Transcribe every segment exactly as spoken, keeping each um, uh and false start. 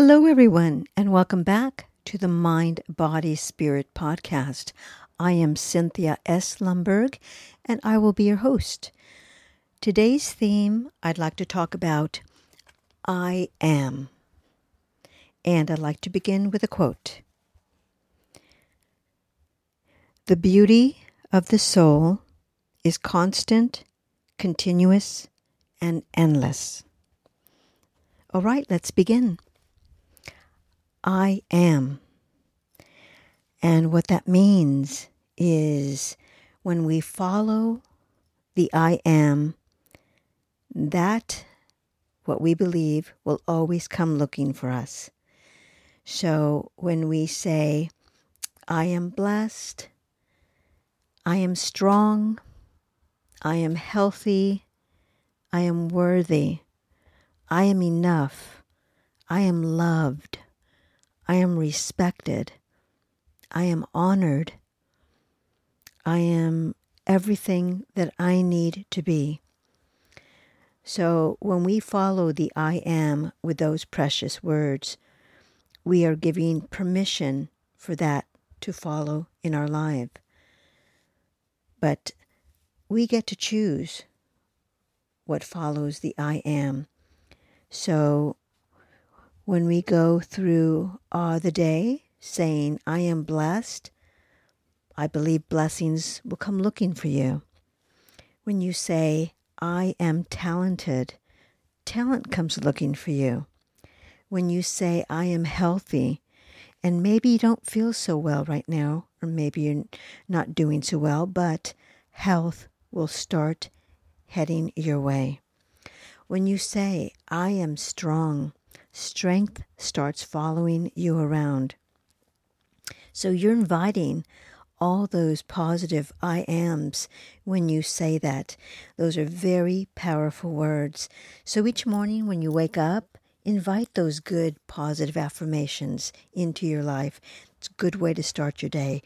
Hello, everyone, and welcome back to the Mind Body Spirit podcast. I am Cynthia S. Lumberg, and I will be your host. Today's theme, I'd like to talk about I am. And I'd like to begin with a quote. The beauty of the soul is constant, continuous, and endless. All right, let's begin. I am. And what that means is when we follow the I am, that what we believe will always come looking for us. So when we say, I am blessed, I am strong, I am healthy, I am worthy, I am enough, I am loved, I am respected, I am honored, I am everything that I need to be. So when we follow the I am with those precious words, we are giving permission for that to follow in our life. But we get to choose what follows the I am. So when we go through uh, the day saying, I am blessed, I believe blessings will come looking for you. When you say, I am talented, talent comes looking for you. When you say, I am healthy, and maybe you don't feel so well right now, or maybe you're not doing so well, but health will start heading your way. When you say, I am strong, strength starts following you around. So you're inviting all those positive I ams when you say that. Those are very powerful words. So each morning when you wake up, invite those good positive affirmations into your life. It's a good way to start your day.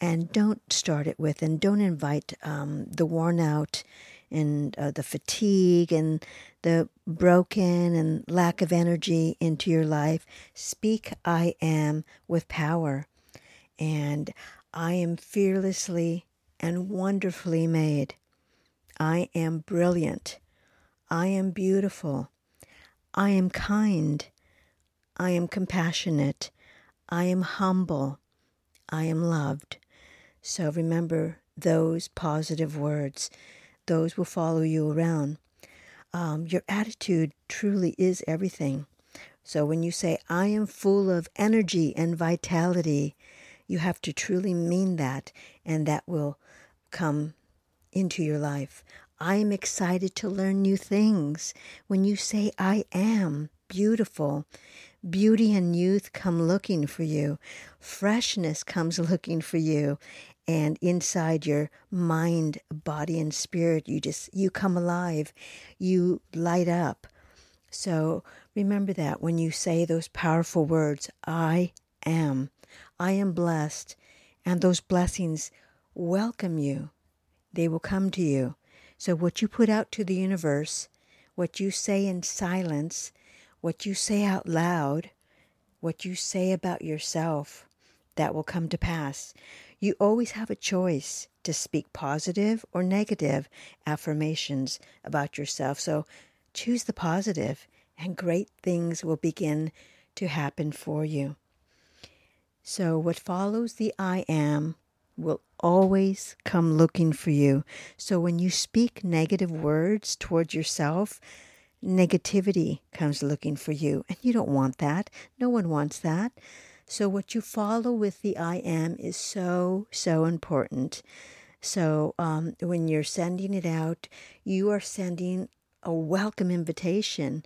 And don't start it with, and don't invite um, the worn out and uh, the fatigue and the broken and lack of energy into your life. Speak I am with power. And I am fearlessly and wonderfully made. I am brilliant. I am beautiful. I am kind. I am compassionate. I am humble. I am loved. So remember those positive words. Those will follow you around. Um, your attitude truly is everything. So when you say, I am full of energy and vitality, you have to truly mean that, and that will come into your life. I am excited to learn new things. When you say, I am beautiful, beauty and youth come looking for you. Freshness comes looking for you. And inside your mind, body, and spirit, you just, you come alive. You light up. So remember that when you say those powerful words, I am. I am blessed. And those blessings welcome you. They will come to you. So what you put out to the universe, what you say in silence, what you say out loud, what you say about yourself, that will come to pass. You always have a choice to speak positive or negative affirmations about yourself. So choose the positive, and great things will begin to happen for you. So what follows the I am will always come looking for you. So when you speak negative words towards yourself, negativity comes looking for you. And you don't want that. No one wants that. So what you follow with the I am is so, so important. So um, when you're sending it out, you are sending a welcome invitation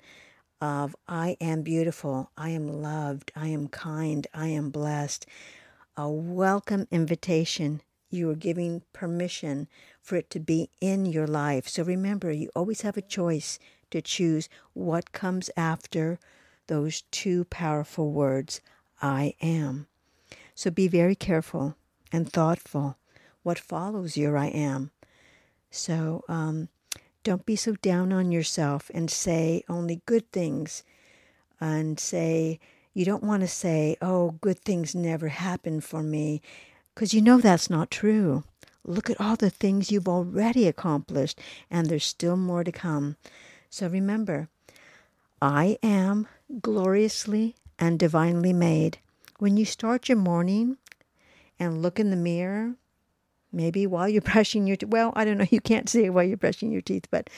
of I am beautiful, I am loved, I am kind, I am blessed. A welcome invitation. You are giving permission for it to be in your life. So remember, you always have a choice to choose what comes after those two powerful words, I am. So be very careful and thoughtful what follows your I am. So um, don't be so down on yourself and say only good things and say You don't want to say, oh, good things never happen for me, because you know that's not true. Look at all the things you've already accomplished, and there's still more to come. So remember, I am gloriously and divinely made. When you start your morning and look in the mirror, maybe while you're brushing your teeth, well, I don't know, you can't say it while you're brushing your teeth, but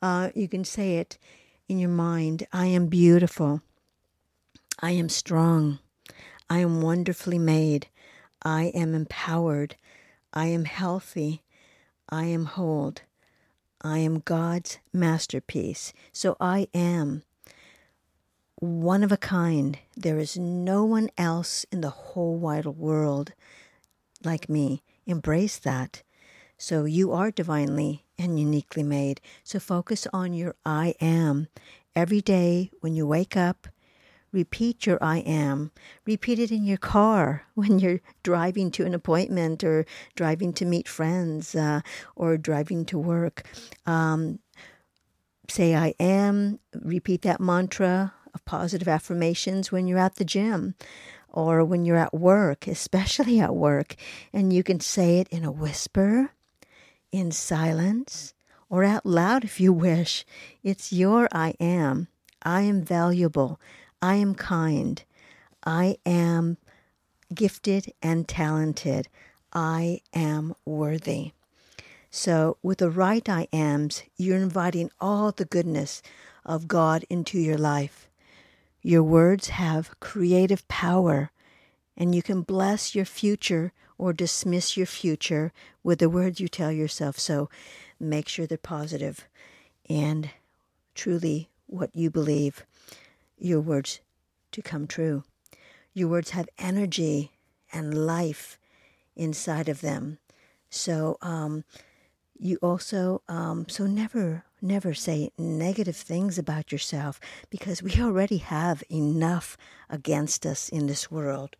uh, you can say it in your mind. I am beautiful. I am strong. I am wonderfully made. I am empowered. I am healthy. I am whole. I am God's masterpiece. So I am one of a kind. There is no one else in the whole wide world like me. Embrace that. So you are divinely and uniquely made. So focus on your I am. Every day when you wake up, repeat your I am. Repeat it in your car when you're driving to an appointment or driving to meet friends uh, or driving to work. Um, say I am. Repeat that mantra of positive affirmations when you're at the gym or when you're at work, especially at work. And you can say it in a whisper, in silence, or out loud if you wish. It's your I am. I am valuable. I am kind. I am gifted and talented. I am worthy. So with the right I ams, you're inviting all the goodness of God into your life. Your words have creative power, and you can bless your future or dismiss your future with the words you tell yourself. So make sure they're positive and truly what you believe. Your words to come true. Your words have energy and life inside of them. So um, you also, um, so never, never say negative things about yourself, because we already have enough against us in this world.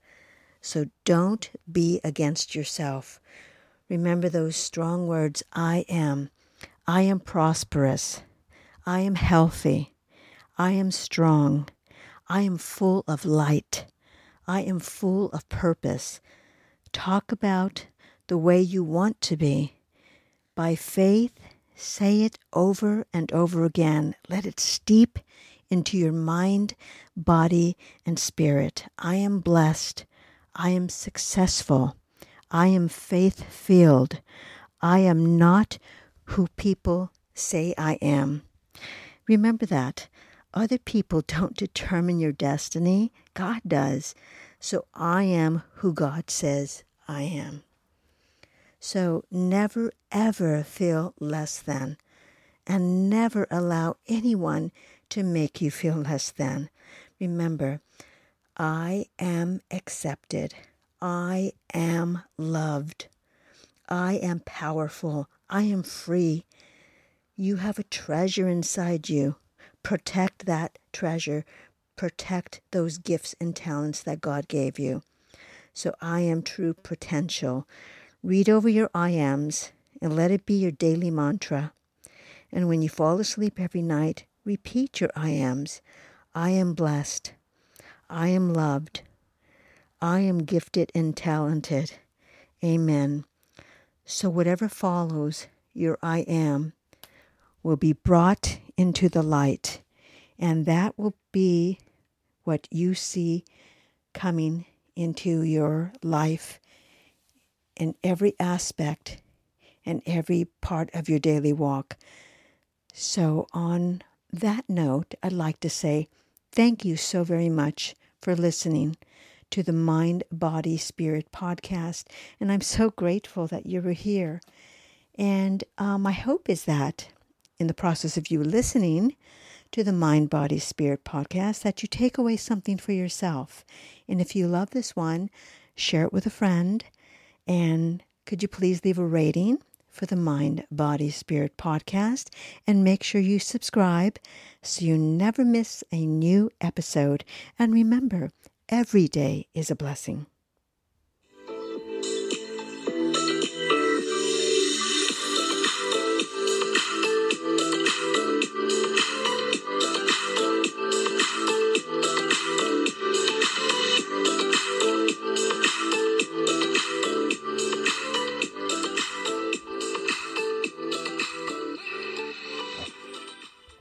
So don't be against yourself. Remember those strong words, I am. I am prosperous. I am healthy. I am strong. I am full of light. I am full of purpose. Talk about the way you want to be. By faith, say it over and over again. Let it steep into your mind, body, and spirit. I am blessed. I am successful. I am faith-filled. I am not who people say I am. Remember that. Other people don't determine your destiny. God does. So I am who God says I am. So never, ever feel less than. And never allow anyone to make you feel less than. Remember, I am accepted. I am loved. I am powerful. I am free. You have a treasure inside you. Protect that treasure. Protect those gifts and talents that God gave you. So I am true potential. Read over your I ams and let it be your daily mantra. And when you fall asleep every night, repeat your I ams. I am blessed. I am loved. I am gifted and talented. Amen. So whatever follows your I am will be brought into the light, and that will be what you see coming into your life in every aspect and every part of your daily walk. So on that note, I'd like to say thank you so very much for listening to the Mind, Body, Spirit podcast, and I'm so grateful that you were here. And um, my hope is that in the process of you listening to the Mind, Body, Spirit podcast, that you take away something for yourself. And if you love this one, share it with a friend. And could you please leave a rating for the Mind, Body, Spirit podcast? And make sure you subscribe so you never miss a new episode. And remember, every day is a blessing.